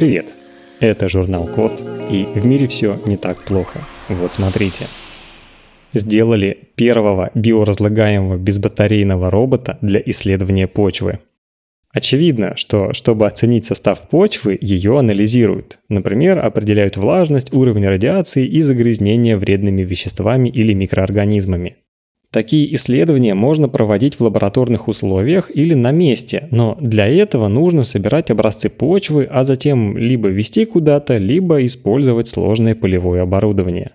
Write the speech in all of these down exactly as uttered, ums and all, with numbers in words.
Привет! Это журнал Код, и в мире все не так плохо. Вот смотрите. Сделали первого биоразлагаемого безбатарейного робота для исследования почвы. Очевидно, что, чтобы оценить состав почвы, ее анализируют. Например, определяют влажность, уровень радиации и загрязнение вредными веществами или микроорганизмами. Такие исследования можно проводить в лабораторных условиях или на месте, но для этого нужно собирать образцы почвы, а затем либо везти куда-то, либо использовать сложное полевое оборудование.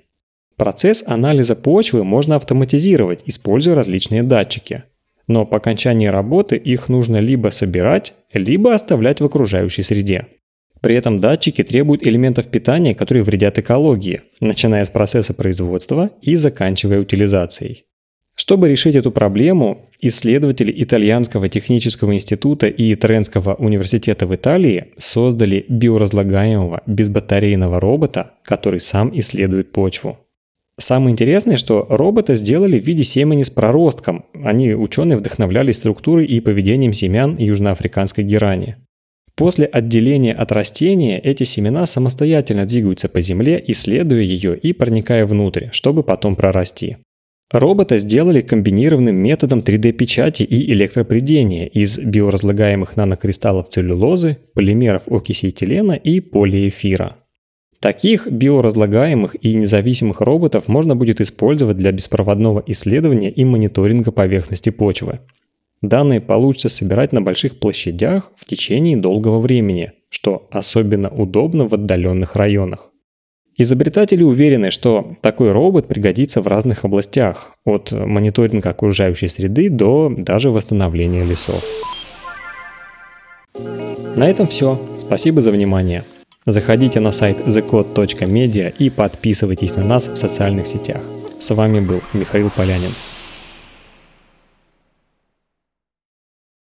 Процесс анализа почвы можно автоматизировать, используя различные датчики. Но по окончании работы их нужно либо собирать, либо оставлять в окружающей среде. При этом датчики требуют элементов питания, которые вредят экологии, начиная с процесса производства и заканчивая утилизацией. Чтобы решить эту проблему, исследователи Итальянского технического института и Тренского университета в Италии создали биоразлагаемого безбатарейного робота, который сам исследует почву. Самое интересное, что робота сделали в виде семени с проростком. Они, ученые, вдохновлялись структурой и поведением семян южноафриканской герани. После отделения от растения эти семена самостоятельно двигаются по земле, исследуя ее и проникая внутрь, чтобы потом прорасти. Робота сделали комбинированным методом три дэ печати и электропредения из биоразлагаемых нанокристаллов целлюлозы, полимеров окиси этилена и полиэфира. Таких биоразлагаемых и независимых роботов можно будет использовать для беспроводного исследования и мониторинга поверхности почвы. Данные получится собирать на больших площадях в течение долгого времени, что особенно удобно в отдаленных районах. Изобретатели уверены, что такой робот пригодится в разных областях, от мониторинга окружающей среды до даже восстановления лесов. На этом все. Спасибо за внимание. Заходите на сайт the code dot media и подписывайтесь на нас в социальных сетях. С вами был Михаил Полянин.